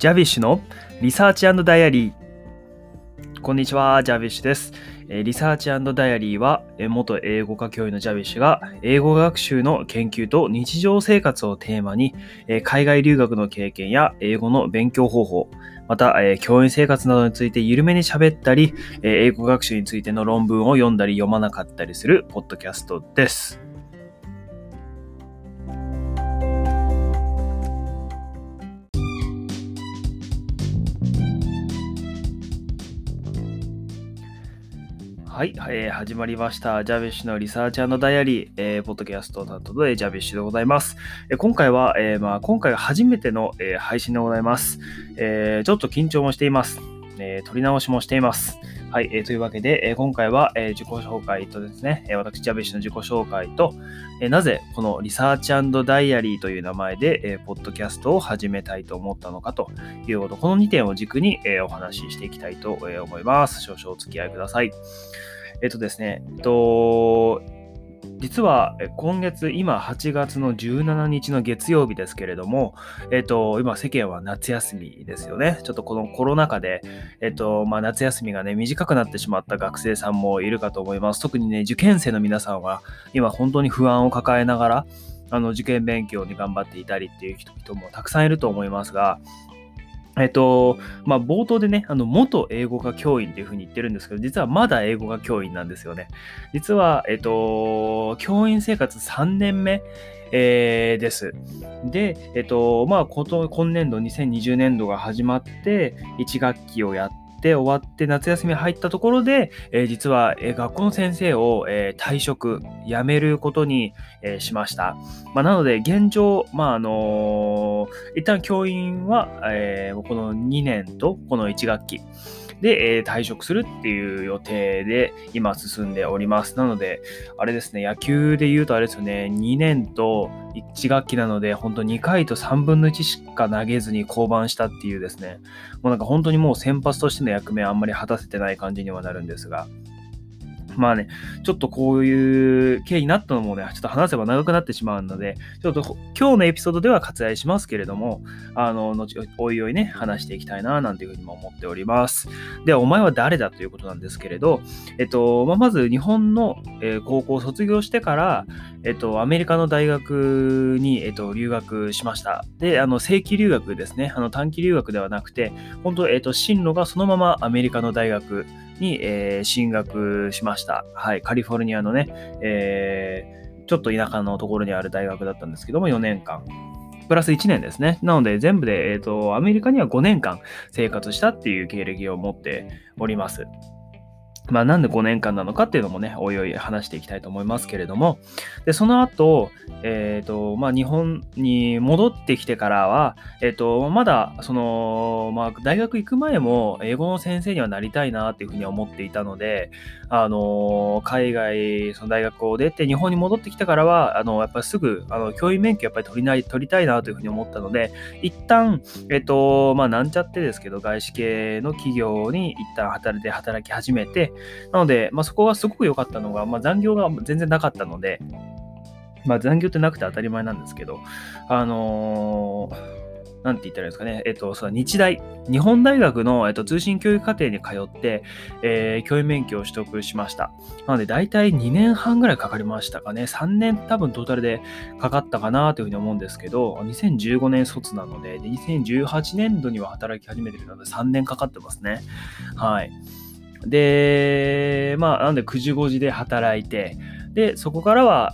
ジャビッシュのリサーチ&ダイアリー。こんにちは、ジャビッシュです。リサーチ&ダイアリーは、元英語科教員のジャビッシュが、英語学習の研究と日常生活をテーマに、海外留学の経験や英語の勉強方法、また、教員生活などについて緩めに喋ったり、英語学習についての論文を読んだり読まなかったりするポッドキャストです。はい、始まりました。ジャビッシュのリサーチ&ダイアリー、ポッドキャスト担当でジャビッシュでございます。今回は、今回が初めての、配信でございます。ちょっと緊張もしています。撮り直しもしています。はい、というわけで、今回は、自己紹介とですね、私ジャビッシュの自己紹介と、なぜこのリサーチ&ダイアリーという名前で、ポッドキャストを始めたいと思ったのかということ、この2点を軸に、お話ししていきたいと思います。少々お付き合いください。実は今月、今8月の17日の月曜日ですけれども、今世間は夏休みですよね。ちょっとこのコロナ禍で、夏休みがね、短くなってしまった学生さんもいるかと思います。特にね、受験生の皆さんは今本当に不安を抱えながら、受験勉強に頑張っていたりっていう人もたくさんいると思いますが、冒頭でね、元英語科教員っていう風に言ってるんですけど、実はまだ英語科教員なんですよね。実は、教員生活3年目、です。で、今年度、2020年度が始まって、1学期をやって終わって、夏休み入ったところで、実は、学校の先生を、退職、辞めることに、しました。なので、現状、一旦教員は、この2年とこの1学期で、退職するっていう予定で今進んでおります。なので、あれですね、野球で言うとあれですよね、2年と1学期なので、本当2回と3分の1しか投げずに降板したっていうですね、本当にもう先発としての役目はあんまり果たせてない感じにはなるんですが、ちょっとこういう経緯になったのもね、ちょっと話せば長くなってしまうので、ちょっと今日のエピソードでは割愛しますけれども、おいおいね、話していきたいな、なんていうふうにも思っております。では、お前は誰だということなんですけれど、まず日本の高校を卒業してから、アメリカの大学に、留学しました。で、正規留学ですね、短期留学ではなくて、本当、進路がそのままアメリカの大学に、進学しました。はい、カリフォルニアのね、ちょっと田舎のところにある大学だったんですけども、4年間。プラス1年ですね。なので全部で、アメリカには5年間生活したっていう経歴を持っております。なんで5年間なのかっていうのもね、おいおい話していきたいと思いますけれども、で、その後、日本に戻ってきてからは、まだ、大学行く前も英語の先生にはなりたいなっていうふうに思っていたので、海外、その大学を出て日本に戻ってきてからは、やっぱりすぐ、教員免許やっぱり取りたいなというふうに思ったので、一旦、なんちゃってですけど、外資系の企業に一旦働き始めて、なので、そこがすごく良かったのが、残業が全然なかったので、残業ってなくて当たり前なんですけど、なんて言ったらいいんですかね、日本大学の、通信教育課程に通って、教員免許を取得しました。なので、大体2年半ぐらいかかりましたかね。3年多分トータルでかかったかなというふうに思うんですけど、2015年卒なので、2018年度には働き始めてるので、3年かかってますね。はい。で、なんで9時5時で働いて、で、そこからは、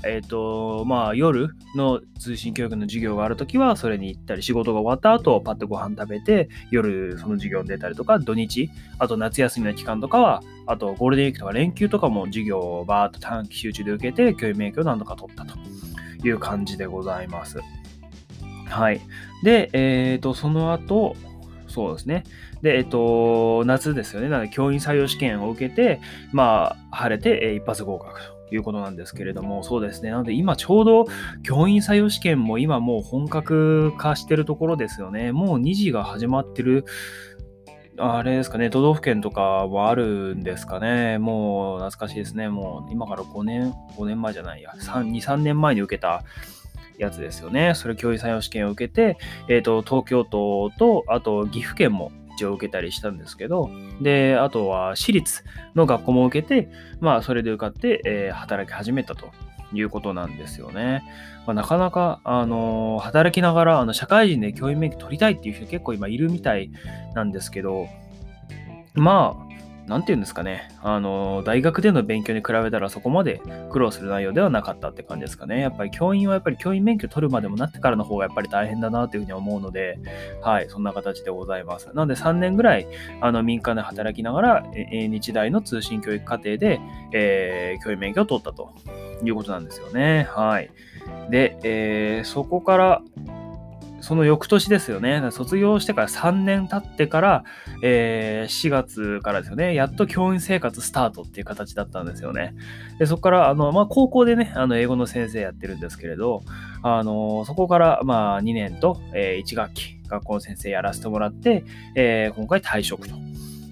夜の通信教育の授業があるときは、それに行ったり、仕事が終わった後、パッとご飯食べて、夜、その授業に出たりとか、土日、あと夏休みの期間とかは、あとゴールデンウィークとか連休とかも授業をバーッと短期集中で受けて、教員免許を何度か取ったという感じでございます。はい。で、その後、そうですね。で、夏ですよね。なので、教員採用試験を受けて、晴れて、一発合格ということなんですけれども、そうですね。なので、今ちょうど、教員採用試験も今もう本格化してるところですよね。もう2次が始まってる、あれですかね、都道府県とかはあるんですかね。もう、懐かしいですね。もう、今から5年前じゃないや、2、3年前に受けた、やつですよね。それ教員採用試験を受けて、東京都とあと岐阜県も一応受けたりしたんですけど、であとは私立の学校も受けて、まあそれで受かって、働き始めたということなんですよね。まあ、なかなか、働きながら社会人で教員免許取りたいっていう人結構今いるみたいなんですけど、まあなんていうんですかね、大学での勉強に比べたらそこまで苦労する内容ではなかったって感じですかね。やっぱり教員はやっぱり教員免許取るまでもなってからの方がやっぱり大変だなというふうに思うので、はい、そんな形でございます。なので3年ぐらい民間で働きながら日大の通信教育課程で、教員免許を取ったということなんですよね。はい。で、そこからその翌年ですよね。卒業してから3年経ってから、4月からですよね。やっと教員生活スタートっていう形だったんですよね。で、そこから高校でね、英語の先生やってるんですけれど、そこから2年と、1学期学校の先生やらせてもらって、今回退職と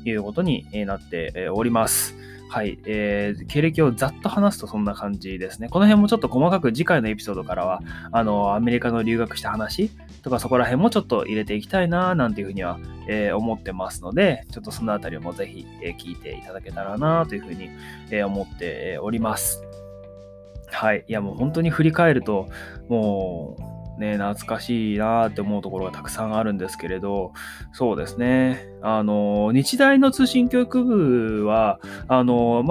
いうことになっております。はい、経歴をざっと話すとそんな感じですね。この辺もちょっと細かく次回のエピソードからはアメリカの留学した話とかそこら辺もちょっと入れていきたいななんていうふうには、思ってますので、ちょっとそのあたりもぜひ、聞いていただけたらなというふうに、思っております。はい、いやもう本当に振り返るともうね、懐かしいなって思うところがたくさんあるんですけれど、そうですね、日大の通信教育部は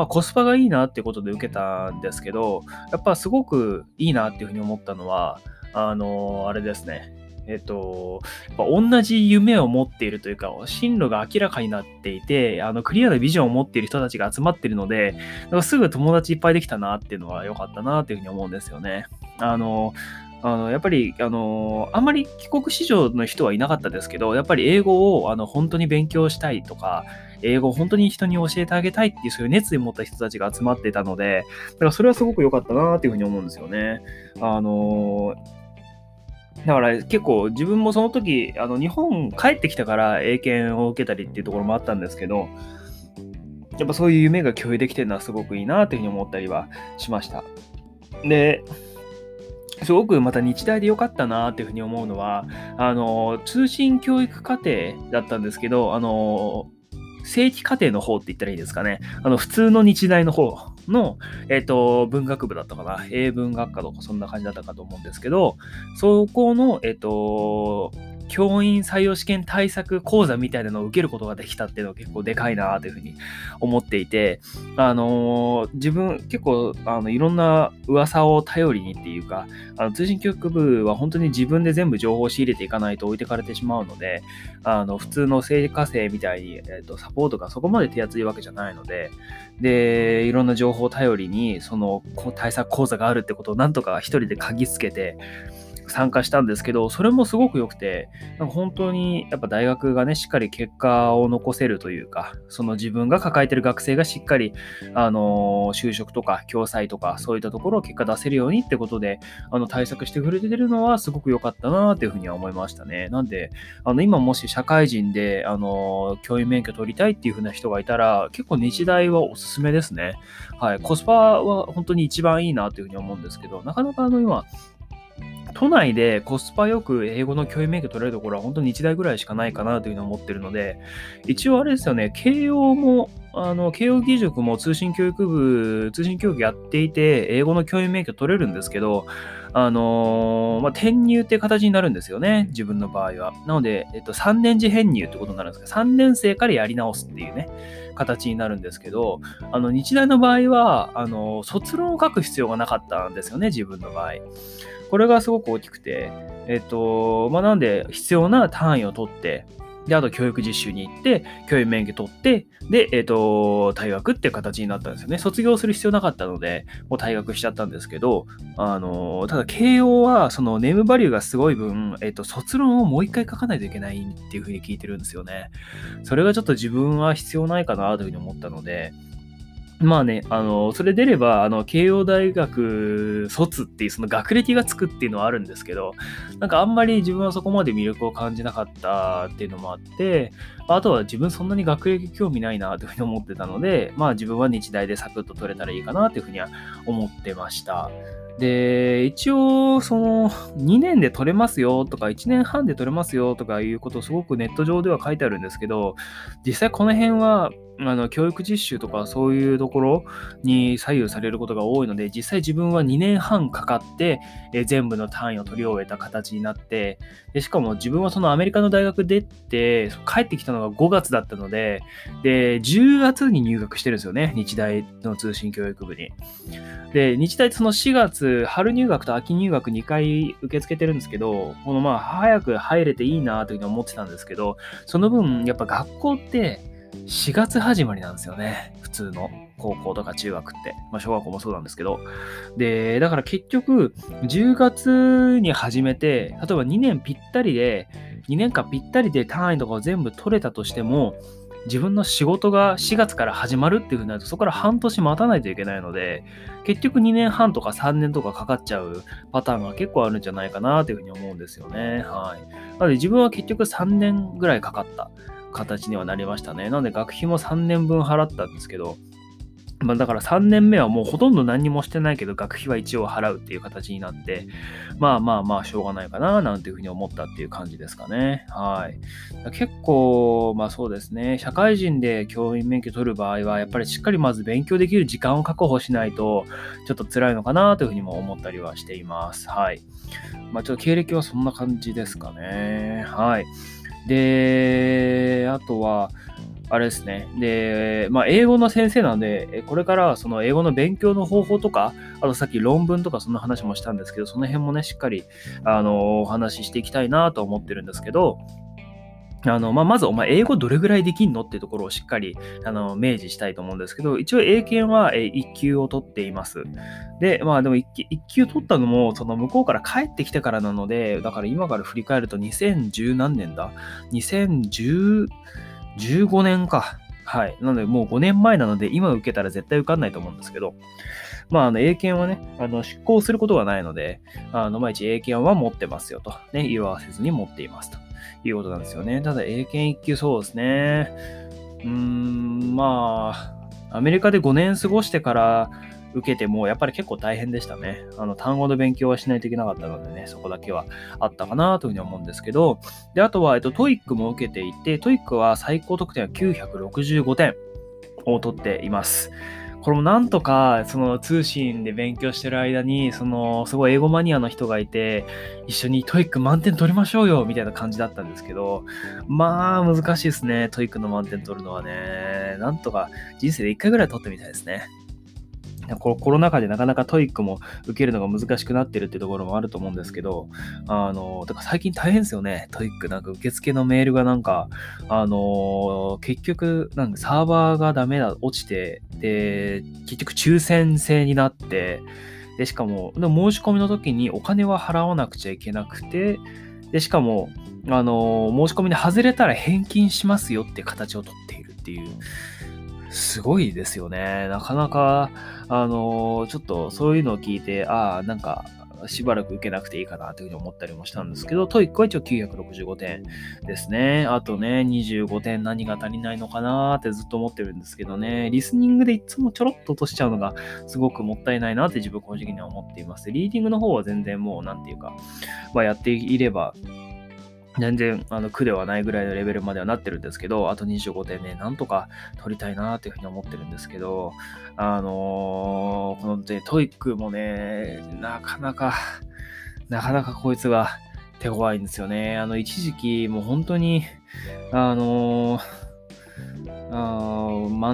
コスパがいいなってことで受けたんですけど、やっぱすごくいいなっていうふうに思ったのはあれですね、同じ夢を持っているというか進路が明らかになっていてクリアなビジョンを持っている人たちが集まっているので、だからすぐ友達いっぱいできたなっていうのは良かったなっていうふうに思うんですよね。やっぱりあんまり帰国子女の人はいなかったですけど、やっぱり英語を本当に勉強したいとか英語を本当に人に教えてあげたいっていうそういう熱意を持った人たちが集まってたので、だからそれはすごく良かったなっていうふうに思うんですよね。だから結構自分もその時日本帰ってきたから英検を受けたりっていうところもあったんですけど、やっぱそういう夢が共有できてるのはすごくいいなっていうふうに思ったりはしました。ですごくまた日大で良かったなっていうふうに思うのは通信教育課程だったんですけど、正規課程の方って言ったらいいですかね、普通の日大の方の、文学部だったかな、英文学科とかそんな感じだったかと思うんですけど、そこの教員採用試験対策講座みたいなのを受けることができたっていうのは結構でかいなというふうに思っていて、自分結構いろんな噂を頼りにっていうか通信教育部は本当に自分で全部情報を仕入れていかないと置いてかれてしまうので、普通の生活生みたいに、サポートがそこまで手厚いわけじゃないので、でいろんな情報を頼りにその対策講座があるってことをなんとか一人で嗅ぎつけて参加したんですけど、それもすごく良くて、なんか本当にやっぱ大学がねしっかり結果を残せるというか、その自分が抱えてる学生がしっかり就職とか共済とかそういったところを結果出せるようにってことで対策してくれてるのはすごく良かったなっていうふうには思いましたね。なんで今もし社会人で教員免許取りたいっていうふうな人がいたら結構日大はおすすめですね。はい、コスパは本当に一番いいなというふうに思うんですけど、なかなか今都内でコスパよく英語の教員免許取れるところは本当に1台ぐらいしかないかなというのを思ってるので、一応あれですよね、慶応も慶応義塾も通信教育やっていて英語の教員免許取れるんですけど、転入って形になるんですよね、自分の場合は。なので、3年次編入ってことになるんですけど、3年生からやり直すっていうね形になるんですけど、日大の場合は卒論を書く必要がなかったんですよね、自分の場合。これがすごく大きくて、なんで必要な単位を取って、であと教育実習に行って教員免許取って、で退学っていう形になったんですよね。卒業する必要なかったのでもう退学しちゃったんですけど、ただ慶応はそのネームバリューがすごい分、卒論をもう一回書かないといけないっていうふうに聞いてるんですよね。それがちょっと自分は必要ないかなというふうに思ったので、それ出れば慶応大学卒っていうその学歴がつくっていうのはあるんですけど、なんかあんまり自分はそこまで魅力を感じなかったっていうのもあって、あとは自分そんなに学歴興味ないなというふうに思ってたので、自分は日大でサクッと取れたらいいかなというふうには思ってました。で、一応その2年で取れますよとか1年半で取れますよとかいうことをすごくネット上では書いてあるんですけど、実際この辺は教育実習とかそういうところに左右されることが多いので、実際自分は2年半かかって全部の単位を取り終えた形になって、でしかも自分はそのアメリカの大学出て帰ってきたのが5月だったので、で10月に入学してるんですよね、日大の通信教育部に。で日大ってその4月春入学と秋入学2回受け付けてるんですけど、この早く入れていいなというふうに思ってたんですけど、その分やっぱ学校って4月始まりなんですよね、普通の高校とか中学って、小学校もそうなんですけど。でだから結局10月に始めて、例えば2年間ぴったりで単位とかを全部取れたとしても、自分の仕事が4月から始まるっていうふうになると、そこから半年待たないといけないので、結局2年半とか3年とかかかっちゃうパターンが結構あるんじゃないかなというふうに思うんですよね。なので自分は結局3年ぐらいかかった形にはなりましたね。なので学費も3年分払ったんですけど、だから3年目はもうほとんど何もしてないけど学費は一応払うっていう形になって、しょうがないかななんていうふうに思ったっていう感じですかね。結構そうですね、社会人で教員免許取る場合はやっぱりしっかりまず勉強できる時間を確保しないとちょっと辛いのかなというふうにも思ったりはしています。ちょっと経歴はそんな感じですかね。で、あとは、あれですね。で、英語の先生なんで、これからその英語の勉強の方法とか、あとさっき論文とかそんな話もしたんですけど、その辺もね、しっかり、お話ししていきたいなと思ってるんですけど、まずお前英語どれぐらいできんのっていうところをしっかり明示したいと思うんですけど、一応英検は1級を取っています。で、でも1級取ったのもその向こうから帰ってきてからなので、だから今から振り返ると2010何年だ ?2015 年か。なのでもう5年前なので、今受けたら絶対受かんないと思うんですけど、英検はね、執行することがないので、一応英検は持ってますよと。ね、色あせずに持っていますということなんですよね。ただ英検1級、そうですね。アメリカで5年過ごしてから受けてもやっぱり結構大変でしたね。単語の勉強はしないといけなかったのでね、そこだけはあったかなというふうに思うんですけど、で、あとは、TOEIC も受けていて、TOEIC は最高得点は965点を取っています。これもなんとか、その通信で勉強してる間に、すごい英語マニアの人がいて、一緒にTOEIC満点取りましょうよみたいな感じだったんですけど、難しいですね、TOEICの満点取るのはね。なんとか人生で1回ぐらい取ってみたいですね。コロナ禍でなかなかトイックも受けるのが難しくなってるってところもあると思うんですけど、だから最近大変ですよね、トイック。受付のメールが結局サーバーがダメだ、落ちて、で結局抽選制になって、でしかもで申し込みの時にお金は払わなくちゃいけなくて、でしかも申し込みで外れたら返金しますよって形をとっているっていう。すごいですよね。なかなか、ちょっとそういうのを聞いて、しばらく受けなくていいかなというふうに思ったりもしたんですけど、トイックは一応965点ですね。あとね、25点何が足りないのかなってずっと思ってるんですけどね、リスニングでいつもちょろっと落としちゃうのがすごくもったいないなって自分個人的には思っています。リーディングの方は全然もうやっていれば、全然苦ではないぐらいのレベルまではなってるんですけど、あと25点ね、なんとか取りたいなというふうに思ってるんですけど、このトイックもね、なかなかこいつが手強いんですよね。一時期もう本当に満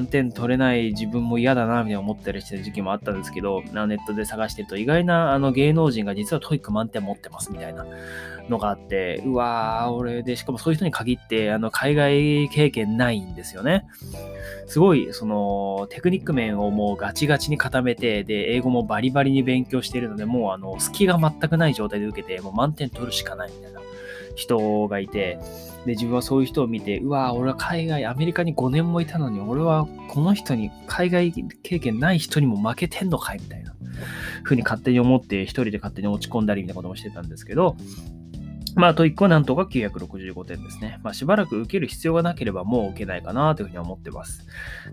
点取れない自分も嫌だなみたいな思ったりしてる時期もあったんですけど、ネットで探してると意外な芸能人が実はトイック満点持ってますみたいなのがあって、うわー俺で、しかもそういう人に限って海外経験ないんですよね。すごいテクニック面をもうガチガチに固めて、で英語もバリバリに勉強しているので、もう隙が全くない状態で受けて、もう満点取るしかないみたいな人がいて、で自分はそういう人を見て、うわ俺はアメリカに5年もいたのに、俺はこの人に、海外経験ない人にも負けてんのかいみたいなふうに勝手に思って、一人で勝手に落ち込んだりみたいなこともしてたんですけど、まあ、TOEIC はなんとか965点ですね。まあ、しばらく受ける必要がなければもう受けないかなというふうに思ってます。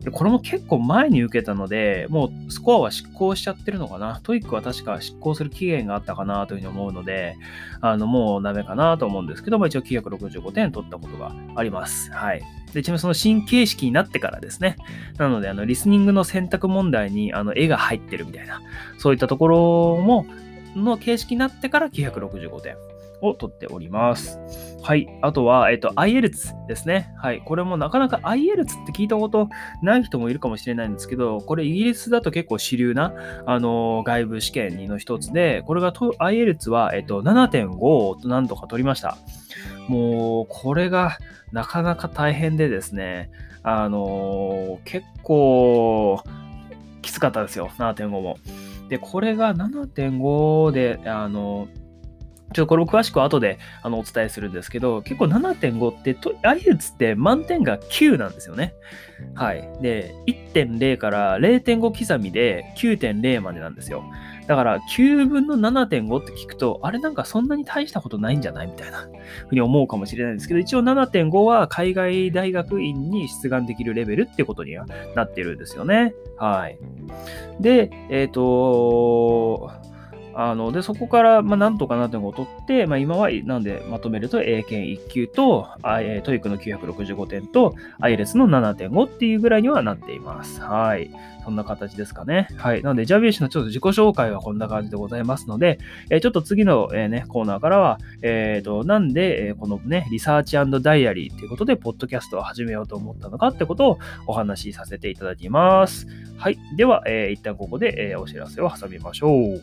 で、これも結構前に受けたので、もうスコアは失効しちゃってるのかな。TOEIC は確か失効する期限があったかなというふうに思うので、もうダメかなと思うんですけども、一応965点取ったことがあります。はい。で、ちなみにその新形式になってからですね。なので、リスニングの選択問題に絵が入ってるみたいな、そういったところも、の形式になってから965点を取っております。はい。あとは、IELTS ですね。はい。これもなかなか IELTS って聞いたことない人もいるかもしれないんですけど、これイギリスだと結構主流な、外部試験の一つで、これが IELTS は、7.5 をなんとか取りました。もう、これがなかなか大変でですね、結構きつかったですよ。7.5 も。で、これが 7.5 で、ちょっとこれを詳しく後でお伝えするんですけど、結構 7.5 って、IELTS って満点が9なんですよね。はい。で、1.0 から 0.5 刻みで 9.0 までなんですよ。だから9分の 7.5 って聞くと、あれなんかそんなに大したことないんじゃないみたいなふうに思うかもしれないんですけど、一応 7.5 は海外大学院に出願できるレベルってことにはなってるんですよね。はい。で、でそこから、まあ、なんとかなってことを取って、まあ、今はなんでまとめると英検1級と、TOEIC の965点と IELTS の 7.5 っていうぐらいにはなっています。はい。そんな形ですかね。はい。なので、ジャビー氏のちょっと自己紹介はこんな感じでございますので、ちょっと次の、コーナーからは、なんで、このね、リサーチ&ダイアリーということで、ポッドキャストを始めようと思ったのかってことをお話しさせていただきます。はい。では、一旦ここで、お知らせを挟みましょう。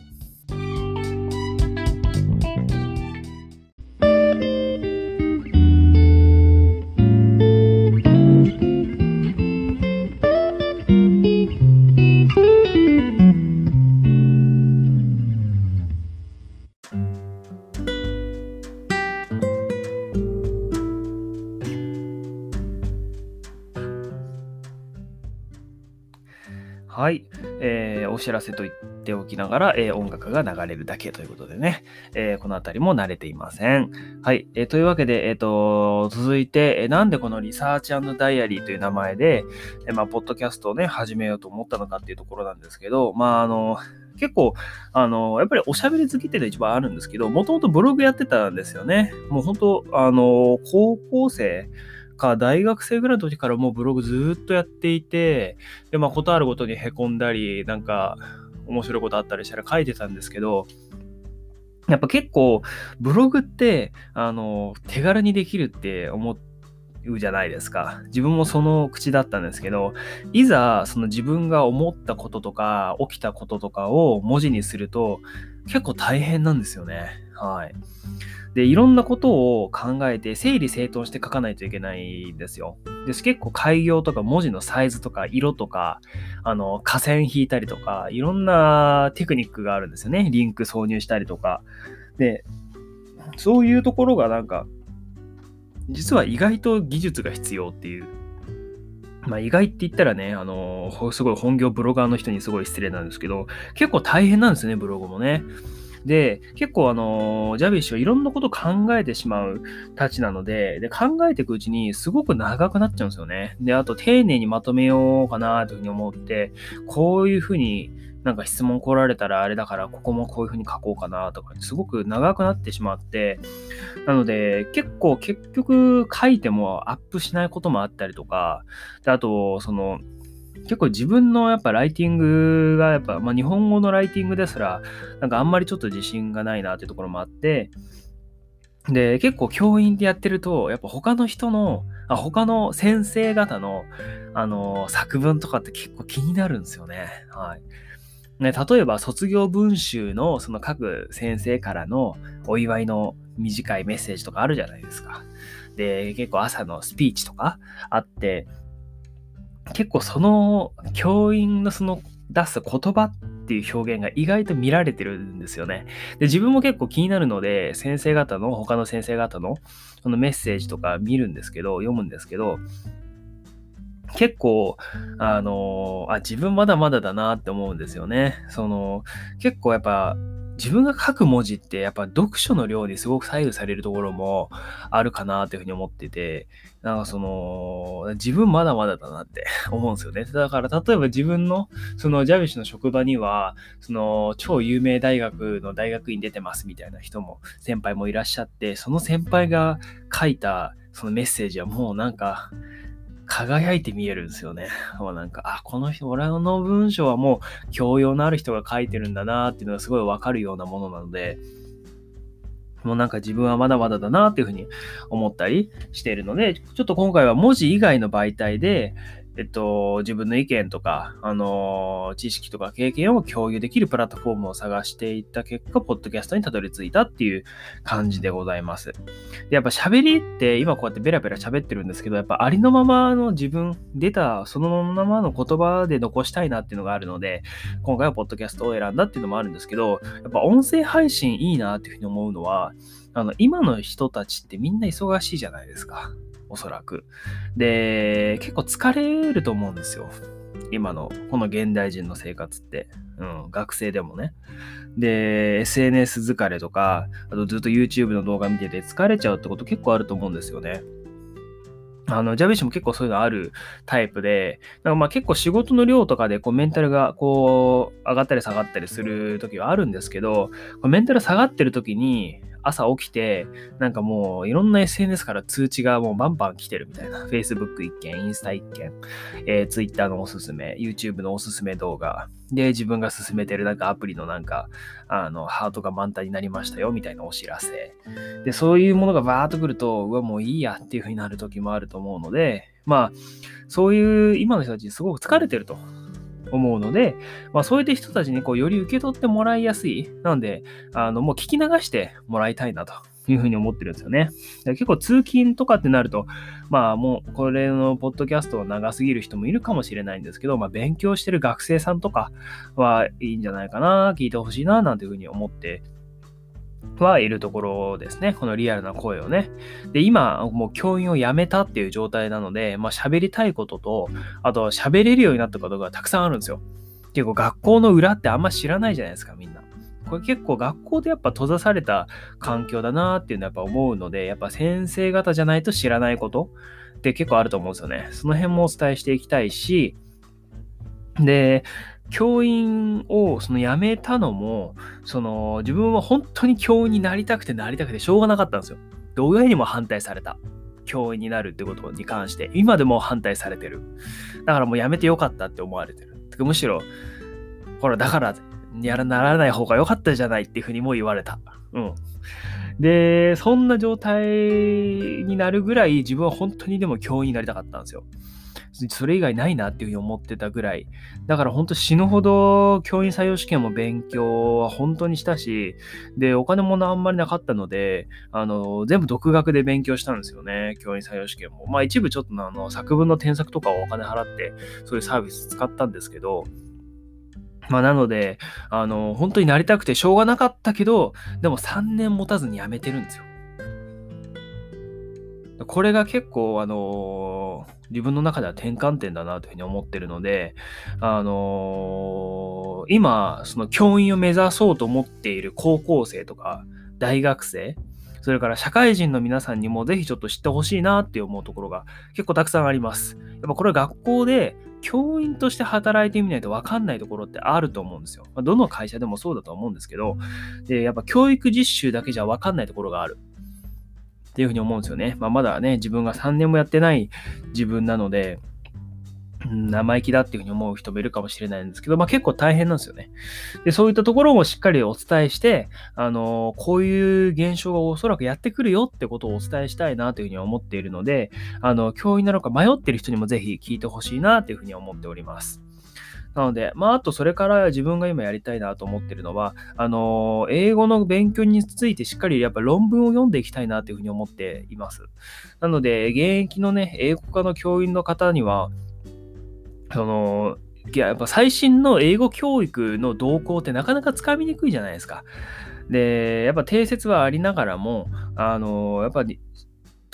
はい、お知らせと言っておきながら、音楽が流れるだけということでね、このあたりも慣れていません。はい、というわけで、続いて、なんでこのリサーチ&ダイアリーという名前で、ポッドキャストをね、始めようと思ったのかっていうところなんですけど、結構、やっぱりおしゃべり好きっていうのが一番あるんですけど、もともとブログやってたんですよね。もう本当、高校生、大学生ぐらいの時からもうブログずっとやっていて、で、ことあるごとにへこんだり、なんか面白いことあったりしたら書いてたんですけど、やっぱ結構ブログって手軽にできるって思ってじゃないですか。自分もその口だったんですけど、いざその自分が思ったこととか起きたこととかを文字にすると結構大変なんですよね。はい。で、いろんなことを考えて整理整頓して書かないといけないんですよ。で、結構改行とか文字のサイズとか色とか下線引いたりとかいろんなテクニックがあるんですよね。リンク挿入したりとか。で、そういうところがなんか実は意外と技術が必要っていう。意外って言ったらね、すごい本業ブロガーの人にすごい失礼なんですけど、結構大変なんですよね、ブログもね。で、結構ジャビッシュはいろんなこと考えてしまうたちなので、で、考えていくうちにすごく長くなっちゃうんですよね。で、あと丁寧にまとめようかなというふうに思って、こういうふうになんか質問来られたらあれだからここもこういう風に書こうかなとかすごく長くなってしまって、なので結局書いてもアップしないこともあったりとか、で、あと結構自分のやっぱライティングがやっぱ、日本語のライティングですらなんかあんまりちょっと自信がないなっていうところもあって、で、結構教員でやってるとやっぱ他の先生方の作文とかって結構気になるんですよね。はい。ね、例えば卒業文集のその各先生からのお祝いの短いメッセージとかあるじゃないですか。で、結構朝のスピーチとかあって、結構その教員のその出す言葉っていう表現が意外と見られてるんですよね。で、自分も結構気になるので他の先生方のそのメッセージとか読むんですけど、結構、自分まだまだだなって思うんですよね。結構やっぱ、自分が書く文字ってやっぱ読書の量ですごく左右されるところもあるかなというふうに思ってて、なんかその自分まだまだだなって思うんですよね。だから例えば自分のそのジャビッシュの職場にはその超有名大学の大学院出てますみたいな人も先輩もいらっしゃって、その先輩が書いたそのメッセージはもうなんか輝いて見えるんですよね。もうなんか、あ、この人、俺の文章はもう教養のある人が書いてるんだなっていうのがすごいわかるようなものなので、もうなんか自分はまだまだだなっていうふうに思ったりしているので、ちょっと今回は文字以外の媒体で、自分の意見とか、知識とか経験を共有できるプラットフォームを探していった結果、ポッドキャストにたどり着いたっていう感じでございます。で、やっぱ喋りって、今こうやってベラベラ喋ってるんですけど、やっぱありのままの自分、出たそのままの言葉で残したいなっていうのがあるので、今回はポッドキャストを選んだっていうのもあるんですけど、やっぱ音声配信いいなっていうふうに思うのは、今の人たちってみんな忙しいじゃないですか。おそらく。で、結構疲れると思うんですよ。今の、この現代人の生活って。うん、学生でもね。で、SNS 疲れとか、あとずっと YouTube の動画見てて疲れちゃうってこと結構あると思うんですよね。ジャビッシュも結構そういうのあるタイプで、なんかまあ結構仕事の量とかでこうメンタルがこう上がったり下がったりする時はあるんですけど、メンタル下がってる時に朝起きて、なんかもういろんな SNS から通知がもうバンバン来てるみたいな。Facebook 一件、インスタ一件、Twitter のおすすめ、YouTube のおすすめ動画。で、自分が進めてるなんかアプリのなんか、ハートが満タンになりましたよみたいなお知らせ。で、そういうものがバーっと来ると、うわ、もういいやっていう風になる時もあると思うので、まあ、そういう今の人たちすごく疲れてると思うので、まあ、そういった人たちにこうより受け取ってもらいやすい。なので、もう聞き流してもらいたいなというふうに思ってるんですよね。結構通勤とかってなると、まあもうこれのポッドキャストを長すぎる人もいるかもしれないんですけど、まあ勉強してる学生さんとかはいいんじゃないかな、聞いてほしいな、なんていうふうに思ってはいるところですね。このリアルな声をね。で、今、もう教員を辞めたっていう状態なので、まあ喋りたいことと、あと喋れるようになったことがたくさんあるんですよ。結構学校の裏ってあんま知らないじゃないですか、みんな。これ結構学校でやっぱ閉ざされた環境だなっていうのはやっぱ思うので、やっぱ先生方じゃないと知らないことって結構あると思うんですよね。その辺もお伝えしていきたいし、で、教員をその辞めたのも、その自分は本当に教員になりたくてなりたくてしょうがなかったんですよ。親にも反対された。教員になるってことに関して、今でも反対されてる。だからもう辞めてよかったって思われてる。むしろ、ほら、だから、ならない方が良かったじゃないっていうふうにも言われた。うん。で、そんな状態になるぐらい自分は本当にでも教員になりたかったんですよ。それ以外ないなっていうふうに思ってたぐらい。だから本当死ぬほど教員採用試験も勉強は本当にしたし、で、お金もあんまりなかったので、全部独学で勉強したんですよね。教員採用試験も。まあ一部ちょっと作文の添削とかをお金払って、そういうサービス使ったんですけど、まあなので、本当になりたくてしょうがなかったけど、でも3年持たずに辞めてるんですよ。これが結構、自分の中では転換点だなというふうに思ってるので、今、その教員を目指そうと思っている高校生とか大学生、それから社会人の皆さんにもぜひちょっと知ってほしいなって思うところが結構たくさんあります。やっぱこれ学校で教員として働いてみないと分かんないところってあると思うんですよ。どの会社でもそうだと思うんですけど、でやっぱ教育実習だけじゃ分かんないところがあるっていうふうに思うんですよね。まあ、まだね、自分が3年もやってない自分なので、生意気だっていうふうに思う人もいるかもしれないんですけど、まあ結構大変なんですよね。で、そういったところもしっかりお伝えして、こういう現象がおそらくやってくるよってことをお伝えしたいなというふうに思っているので、教員なのか迷っている人にもぜひ聞いてほしいなというふうに思っております。なので、まあ、あとそれから自分が今やりたいなと思ってるのは、英語の勉強についてしっかりやっぱ論文を読んでいきたいなというふうに思っています。なので、現役のね、英語科の教員の方には、やっぱ最新の英語教育の動向ってなかなかつかみにくいじゃないですか。で、やっぱ定説はありながらも、やっぱり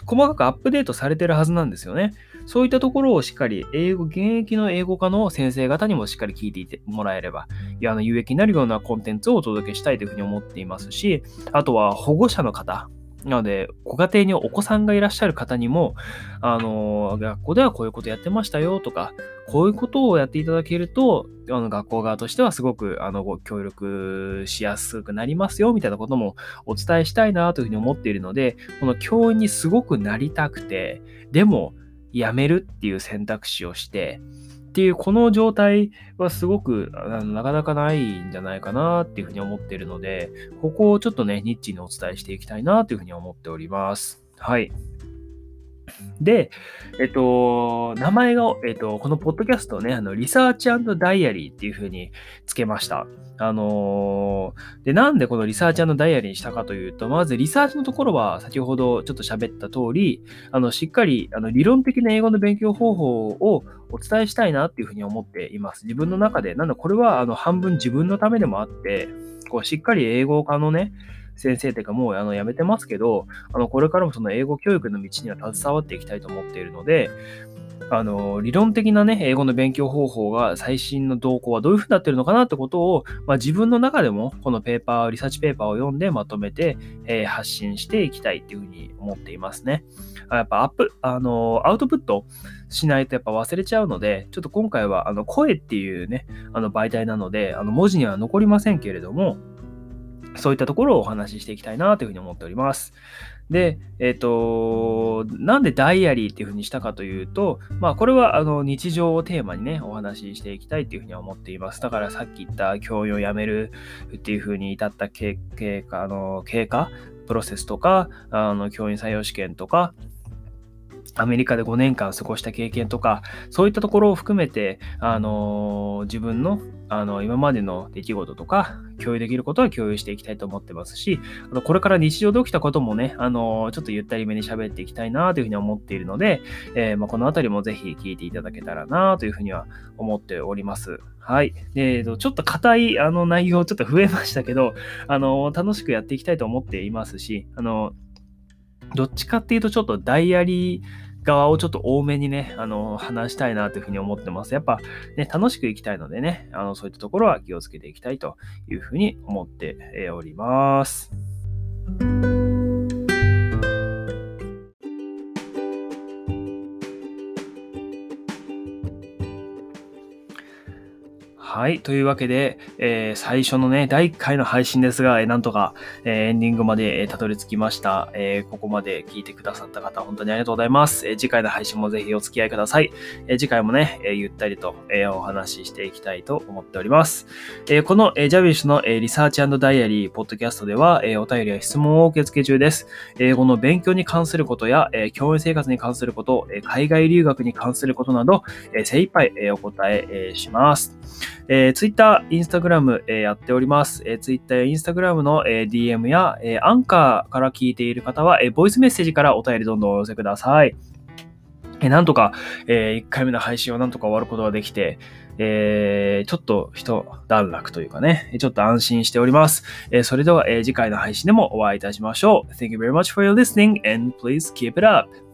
細かくアップデートされてるはずなんですよね。そういったところをしっかり現役の英語科の先生方にもしっかり聞いていてもらえれば有益になるようなコンテンツをお届けしたいというふうに思っていますし、あとは保護者の方なので、ご家庭にお子さんがいらっしゃる方にも、学校ではこういうことやってましたよとか、こういうことをやっていただけると、学校側としてはすごくご協力しやすくなりますよみたいなこともお伝えしたいなというふうに思っているので、この教員にすごくなりたくて、でもやめるっていう選択肢をして、っていうこの状態はすごくなかなかないんじゃないかなっていうふうに思っているので、ここをちょっとねニッチにお伝えしていきたいなというふうに思っております。はい。で、名前が、このポッドキャストをね、リサーチ&ダイアリーっていう風につけました。で、なんでこのリサーチ&ダイアリーにしたかというと、まずリサーチのところは先ほどちょっと喋った通り、しっかり理論的な英語の勉強方法をお伝えしたいなっていう風に思っています。自分の中で、なんだこれは半分自分のためでもあって、こうしっかり英語科のね、先生というかもう辞めてますけど、これからもその英語教育の道には携わっていきたいと思っているので、理論的なね英語の勉強方法が最新の動向はどういうふうになってるのかなってことを、自分の中でもこのリサーチペーパーを読んでまとめて、発信していきたいっていうふうに思っていますね。やっぱアウトプットしないとやっぱ忘れちゃうので、ちょっと今回は声っていうね媒体なので文字には残りませんけれども、そういったところをお話ししていきたいなというふうに思っております。で、なんでダイアリーっていうふうにしたかというと、これは日常をテーマにね、お話ししていきたいっていうふうには思っています。だからさっき言った教員を辞めるっていうふうに至った経過、プロセスとか、教員採用試験とか、アメリカで5年間過ごした経験とか、そういったところを含めて、自分の、今までの出来事とか、共有できることは共有していきたいと思ってますし、これから日常で起きたこともね、ちょっとゆったりめに喋っていきたいなというふうに思っているので、このあたりもぜひ聞いていただけたらなというふうには思っております。はい。で、ちょっと硬い内容ちょっと増えましたけど、楽しくやっていきたいと思っていますし、どっちかっていうとちょっとダイアリー側をちょっと多めにね、話したいなというふうに思ってます。やっぱね、楽しくいきたいのでね、そういったところは気をつけていきたいというふうに思っております。はい。というわけで、最初のね、第1回の配信ですが、なんとか、エンディングまでたどり着きました。ここまで聞いてくださった方、本当にありがとうございます。次回の配信もぜひお付き合いください。次回もね、ゆったりと、お話ししていきたいと思っております。この、ジャビッシュの、リサーチ&ダイアリーポッドキャストでは、お便りや質問を受け付け中です。英語の勉強に関することや、教員生活に関すること、海外留学に関することなど、精一杯、お答え、します。Twitter、Instagram、やっております。Twitter や Instagram の、DM や、アンカーから聞いている方は、ボイスメッセージからお便りどんどんお寄せください。なんとか、1回目の配信をなんとか終わることができて、ちょっと一段落というかね、ちょっと安心しております。それでは、次回の配信でもお会いいたしましょう。Thank you very much for your listening and please keep it up!